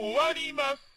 終わります。